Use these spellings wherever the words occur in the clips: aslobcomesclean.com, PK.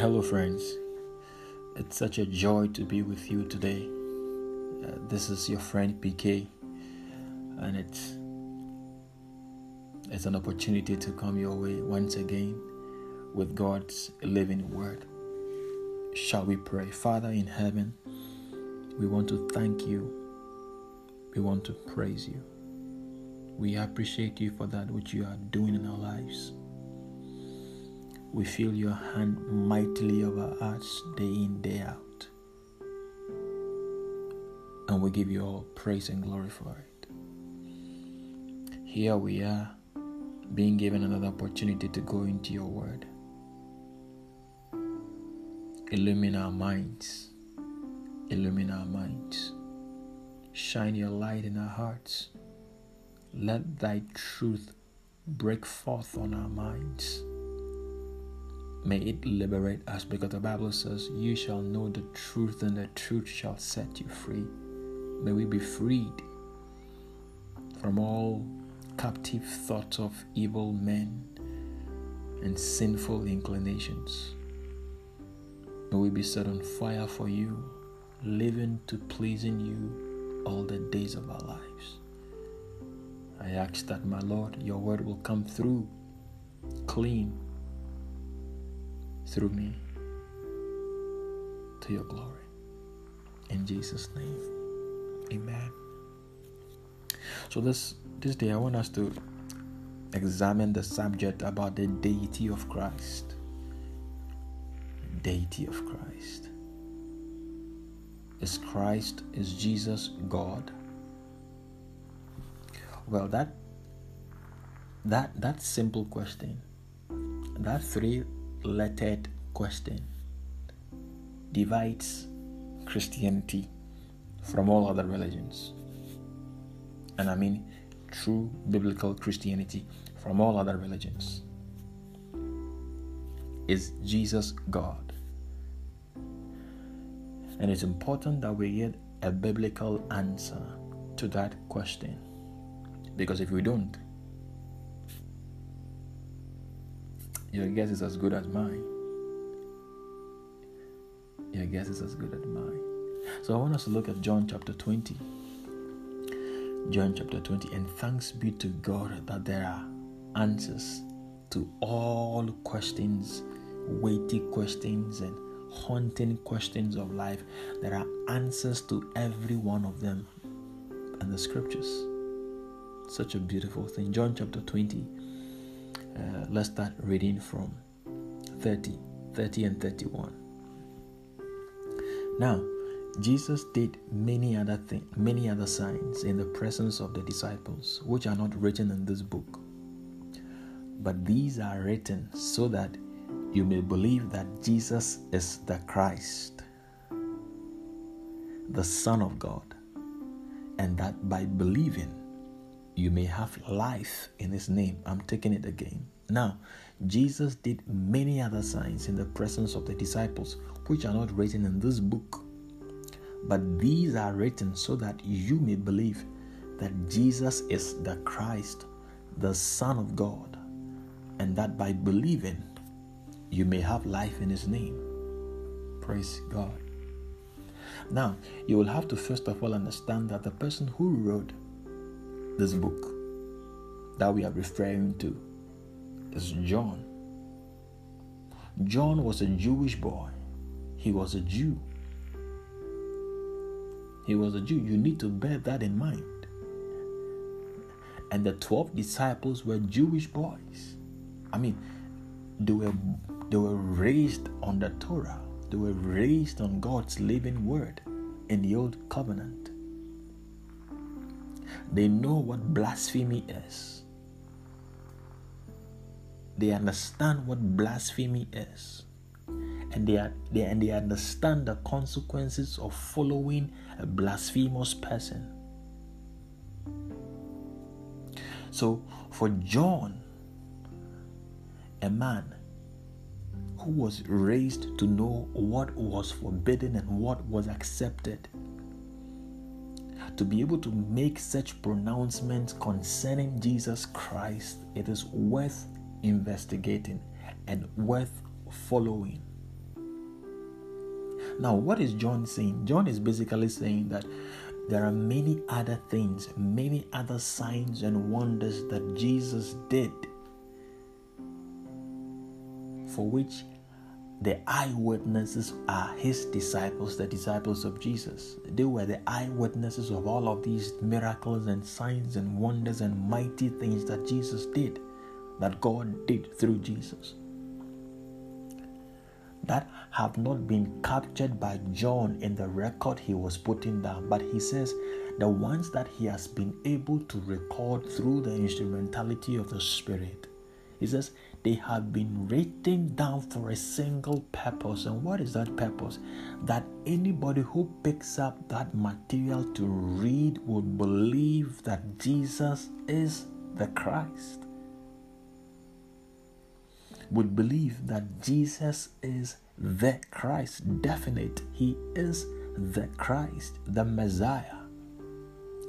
Hello friends, it's such a joy to be with you today. This is your friend PK, and it's an opportunity to come your way once again with God's living word. Shall we pray? Father in heaven, we want to thank you. We want to praise you. We appreciate you for that which you are doing in our lives. We feel your hand mightily over us day in, day out. And we give you all praise and glory for it. Here we are, being given another opportunity to go into your word. Illumine our minds. Illumine our minds. Shine your light in our hearts. Let thy truth break forth on our minds. May it liberate us, because the Bible says, "You shall know the truth, and the truth shall set you free." May we be freed from all captive thoughts of evil men and sinful inclinations. May we be set on fire for you, living to pleasing you all the days of our lives. I ask that, my Lord, your word will come through clean, through me, to your glory. In Jesus' name, amen. So this day I want us to examine the subject about the deity of Christ. Deity of Christ. Is Jesus God? Well, that simple question, that three-lettered question, divides Christianity from all other religions. And I mean true biblical Christianity from all other religions. Is Jesus God? And it's important that we get a biblical answer to that question, because if we don't, your guess is as good as mine. Your guess is as good as mine. So I want us to look at John chapter 20. John chapter 20. And thanks be to God that there are answers to all questions, weighty questions and haunting questions of life. There are answers to every one of them in the scriptures. Such a beautiful thing. John chapter 20. Let's start reading from 30 and 31. Now, Jesus did many other signs in the presence of the disciples, which are not written in this book. But these are written so that you may believe that Jesus is the Christ, the Son of God, and that by believing, you may have life in his name. I'm taking it again. Now, Jesus did many other signs in the presence of the disciples, which are not written in this book. But these are written so that you may believe that Jesus is the Christ, the Son of God, and that by believing, you may have life in his name. Praise God. Now, you will have to first of all understand that the person who wrote this book that we are referring to is John. John was a Jewish boy. He was a Jew. You need to bear that in mind. And the 12 disciples were Jewish boys. I mean, they were raised on the Torah. They were raised on God's living word in the Old Covenant. They know what blasphemy is. They understand what blasphemy is. And they understand the consequences of following a blasphemous person. So for John, a man who was raised to know what was forbidden and what was accepted, to be able to make such pronouncements concerning Jesus Christ, it is worth investigating and worth following. Now, what is John saying? John is basically saying that there are many other things, many other signs and wonders that Jesus did, for which the eyewitnesses are his disciples, the disciples of Jesus. They were the eyewitnesses of all of these miracles and signs and wonders and mighty things that Jesus did, that God did through Jesus, that have not been captured by John in the record he was putting down. But he says the ones that he has been able to record through the instrumentality of the Spirit, he says they have been written down for a single purpose. And what is that purpose? That anybody who picks up that material to read will believe that Jesus is the Christ, would believe that Jesus is the Christ, definite. He is the Christ, the Messiah,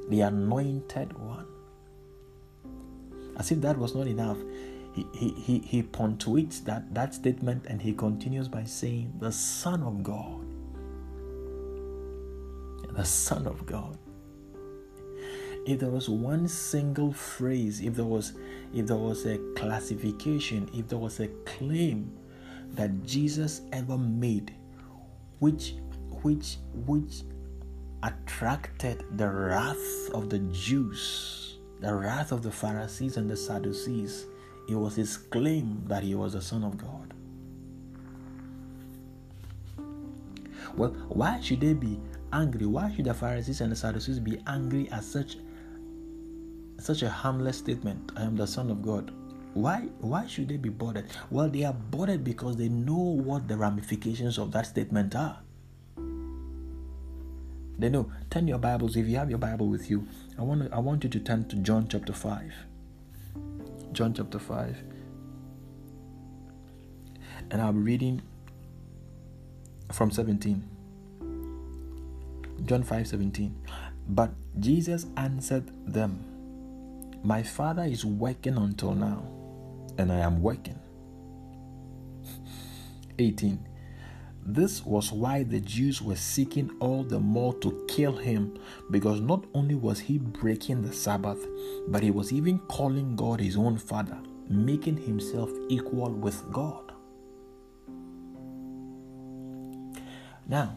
the Anointed One. As if that was not enough, he punctuates that statement, and he continues by saying, the Son of God. The Son of God. If there was one single phrase, if there was a classification, if there was a claim that Jesus ever made which attracted the wrath of the Jews, the wrath of the Pharisees and the Sadducees, it was his claim that he was the Son of God. Well, why should they be angry? Why should the Pharisees and the Sadducees be angry at such a harmless statement? I am the Son of God. Why should they be bothered? Well, they are bothered because they know what the ramifications of that statement are. They know. Turn your Bibles. If you have your Bible with you, I want you to turn to John chapter 5. John chapter 5. And I'm reading from 17. John 5:17. But Jesus answered them, my Father is working until now, and I am working. 18. This was why the Jews were seeking all the more to kill him, because not only was he breaking the Sabbath, but he was even calling God his own Father, making himself equal with God. Now,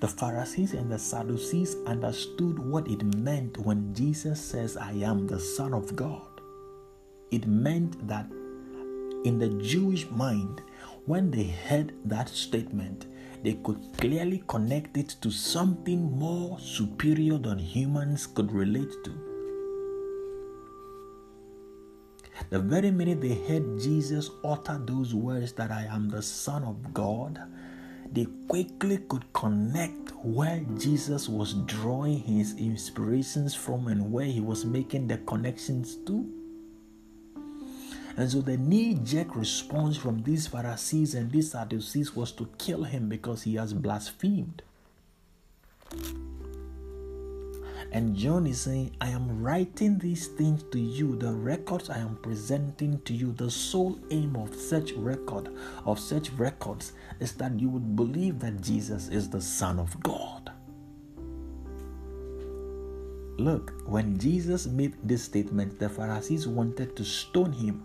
the Pharisees and the Sadducees understood what it meant when Jesus says, I am the Son of God. It meant that in the Jewish mind, when they heard that statement, they could clearly connect it to something more superior than humans could relate to. The very minute they heard Jesus utter those words that I am the Son of God, they quickly could connect where Jesus was drawing his inspirations from and where he was making the connections to. And so the knee-jerk response from these Pharisees and these Sadducees was to kill him because he has blasphemed. And John is saying, I am writing these things to you, the records I am presenting to you. The sole aim of such records is that you would believe that Jesus is the Son of God. Look, when Jesus made this statement, the Pharisees wanted to stone him.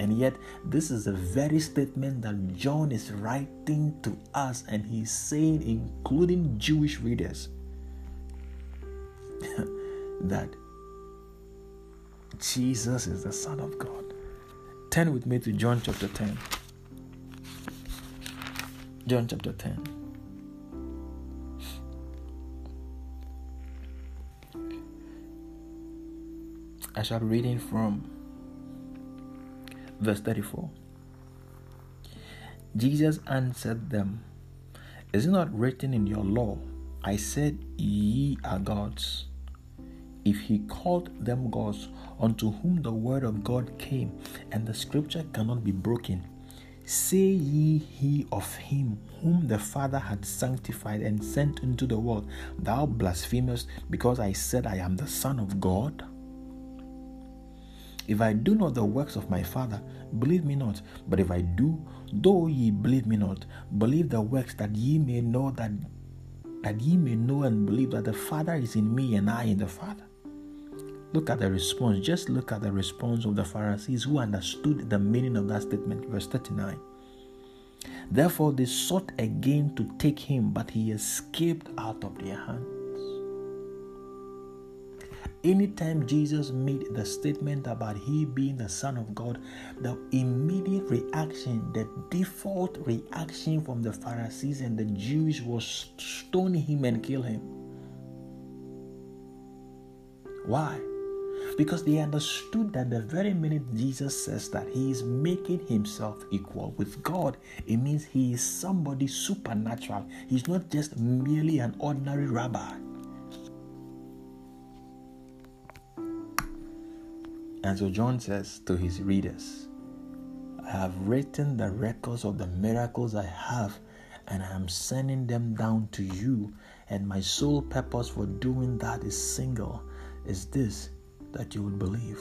And yet, this is the very statement that John is writing to us, and he's saying, including Jewish readers, that Jesus is the Son of God. Turn with me to John chapter 10. John chapter 10. I shall be reading from verse 34. Jesus answered them, is it not written in your law, I said, ye are gods? If he called them gods, unto whom the word of God came, and the scripture cannot be broken, say ye he of him whom the Father had sanctified and sent into the world, thou blasphemest, because I said I am the Son of God? If I do not the works of my Father, believe me not. But if I do, though ye believe me not, believe the works, that ye may know that ye may know and believe that the Father is in me and I in the Father. Look at the response. Just look at the response of the Pharisees, who understood the meaning of that statement. Verse 39. Therefore they sought again to take him, but he escaped out of their hands. Anytime Jesus made the statement about he being the Son of God, the immediate reaction, the default reaction from the Pharisees and the Jews was to stone him and kill him. Why? Because they understood that the very minute Jesus says that he is making himself equal with God, it means he is somebody supernatural. He's not just merely an ordinary rabbi. And so John says to his readers, I have written the records of the miracles I have, and I am sending them down to you, and my sole purpose for doing that is single, is this, that you would believe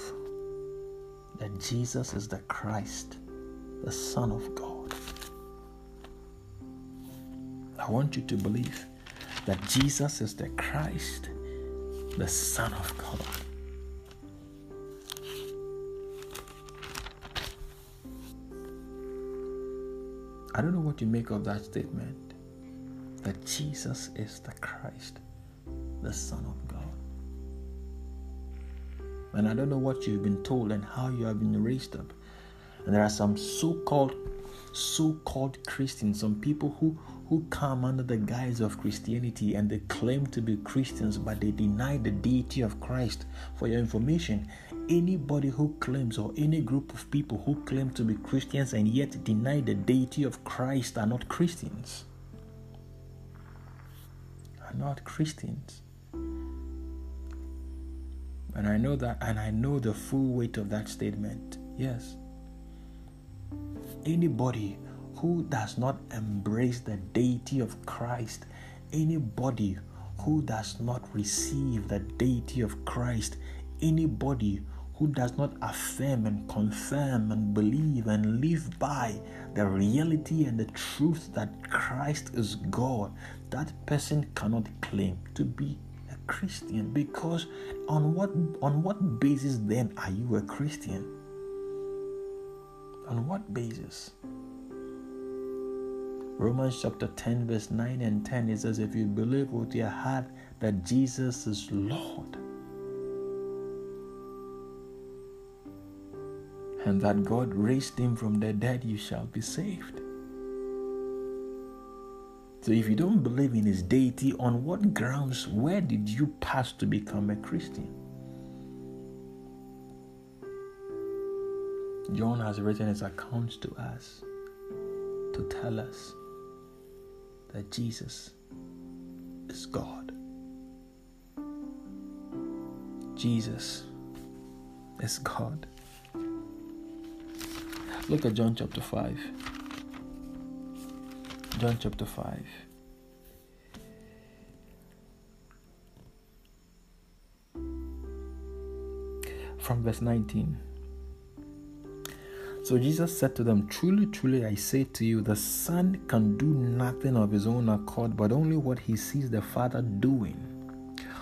that Jesus is the Christ, the Son of God. I want you to believe that Jesus is the Christ, the Son of God. I don't know what you make of that statement, that Jesus is the Christ, the Son of God. And I don't know what you've been told and how you have been raised up. And there are some so-called Christians, some people who come under the guise of Christianity, and they claim to be Christians, but they deny the deity of Christ. For your information, anybody who claims, or any group of people who claim to be Christians and yet deny the deity of Christ, are not Christians. Are not Christians. And I know that, and I know the full weight of that statement. Yes. Anybody who does not embrace the deity of Christ, anybody who does not receive the deity of Christ, anybody who does not affirm and confirm and believe and live by the reality and the truth that Christ is God, that person cannot claim to be a Christian. Because on what basis then are you a Christian? On what basis? Romans chapter 10 verse 9 and 10, it says, if you believe with your heart that Jesus is Lord, and that God raised him from the dead, you shall be saved. So if you don't believe in his deity, on what grounds, where did you pass to become a Christian? John has written his accounts to us to tell us that Jesus is God. Jesus is God. Look at John chapter 5. John chapter 5. From verse 19. So Jesus said to them, truly, truly, I say to you, the Son can do nothing of his own accord, but only what he sees the Father doing.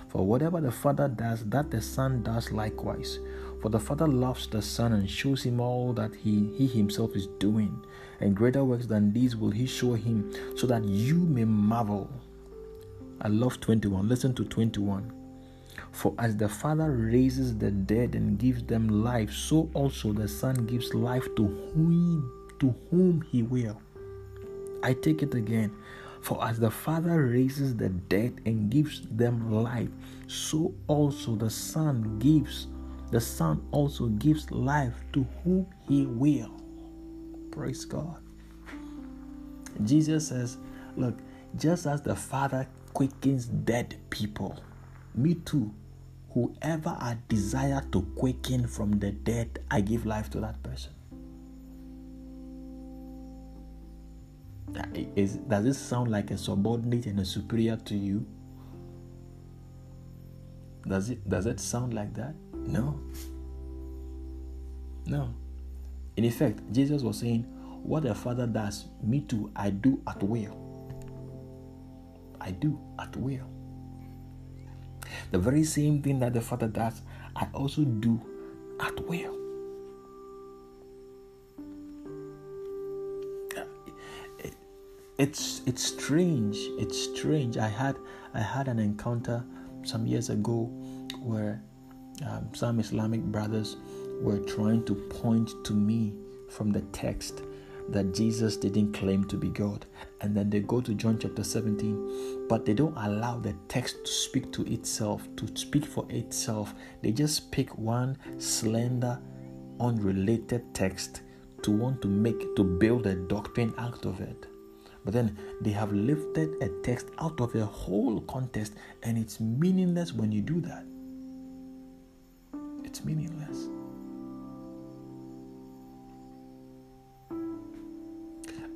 For whatever the Father does, that the Son does likewise. For the Father loves the Son and shows him all that he himself is doing. And greater works than these will he show him, so that you may marvel. I love 21. Listen to 21. For as the Father raises the dead and gives them life, so also the Son gives life to whom he will. I take it again. For as the Father raises the dead and gives them life, so also the Son also gives life to whom he will. Praise God. Jesus says, look, just as the Father quickens dead people, me too, whoever I desire to quicken from the dead, I give life to that person. Does this sound like a subordinate and a superior to you? Does it sound like that? No. No. In effect, Jesus was saying, what the Father does, me too, I do at will. I do at will. The very same thing that the Father does, I also do at will. It's strange. It's strange. I had an encounter some years ago where some Islamic brothers were trying to point to me from the text that Jesus didn't claim to be God. And then they go to John chapter 17, but they don't allow the text to speak to itself, to speak for itself. They just pick one slender, unrelated text to want to make, to build a doctrine out of it. But then they have lifted a text out of a whole context, and it's meaningless when you do that. It's meaningless.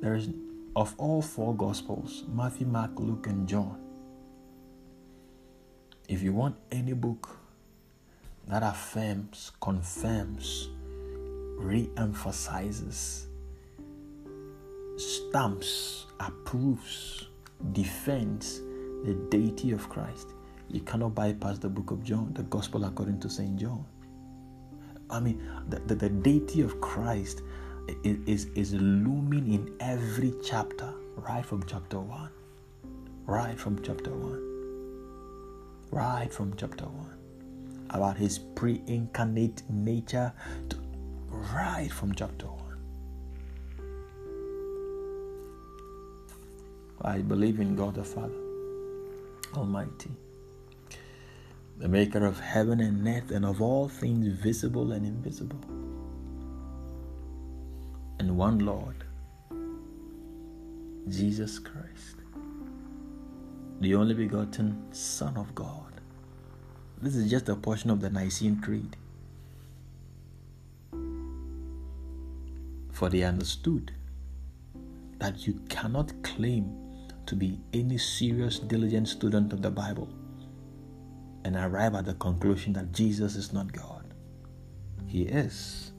There is, of all four Gospels, Matthew, Mark, Luke, and John, if you want any book that affirms, confirms, re-emphasizes, stamps, approves, defends the deity of Christ, you cannot bypass the book of John, the Gospel according to St. John. I mean, the deity of Christ is looming in every chapter, right from chapter 1, about his pre-incarnate nature, right from chapter 1. I believe in God the Father Almighty, the maker of heaven and earth and of all things visible and invisible, and one Lord, Jesus Christ, the only begotten Son of God. This is just a portion of the Nicene Creed. For they understood that you cannot claim to be any serious, diligent student of the Bible and arrive at the conclusion that Jesus is not God. He is.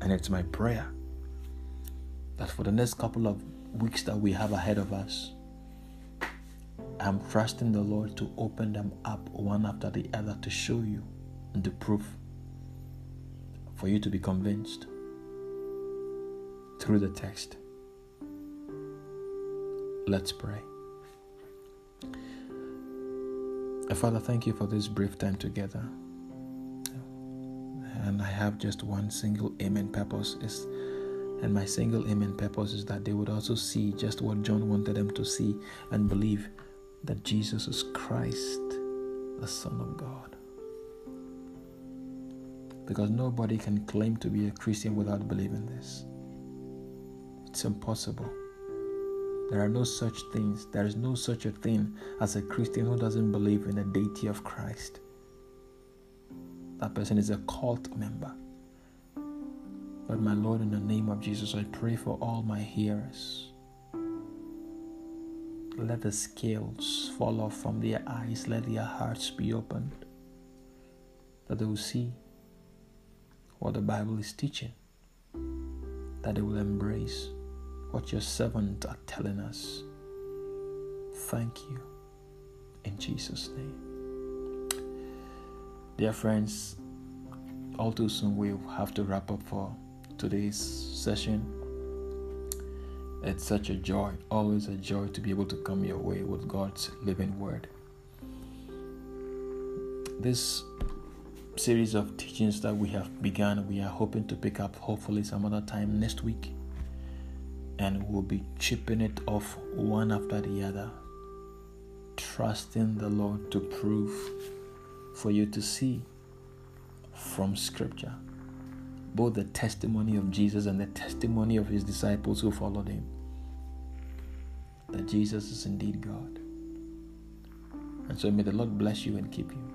And it's my prayer that for the next couple of weeks that we have ahead of us, I'm trusting the Lord to open them up one after the other, to show you and to prove for you to be convinced through the text. Let's pray. Father, thank you for this brief time together. And I have just one single aim and purpose. And my single aim and purpose is that they would also see just what John wanted them to see and believe that Jesus is Christ, the Son of God. Because nobody can claim to be a Christian without believing this. It's impossible. There are no such things. There is no such a thing as a Christian who doesn't believe in the deity of Christ. That person is a cult member. But my Lord, in the name of Jesus, I pray for all my hearers. Let the scales fall off from their eyes. Let their hearts be opened. That they will see what the Bible is teaching. That they will embrace what your servants are telling us. Thank you. In Jesus' name. Dear friends, all too soon we will have to wrap up for today's session. It's such a joy, always a joy, to be able to come your way with God's living word. This series of teachings that we have begun, we are hoping to pick up hopefully some other time next week. And we'll be chipping it off one after the other, trusting the Lord to prove for you to see from Scripture both the testimony of Jesus and the testimony of his disciples who followed him, that Jesus is indeed God. And so may the Lord bless you and keep you.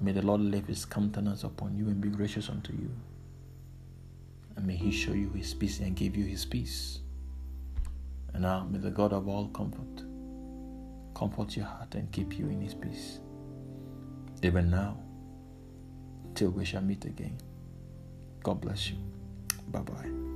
May the Lord lift his countenance upon you and be gracious unto you. And may he show you his peace and give you his peace. And now may the God of all comfort comfort your heart and keep you in his peace, even now, till we shall meet again. God bless you. Bye-bye.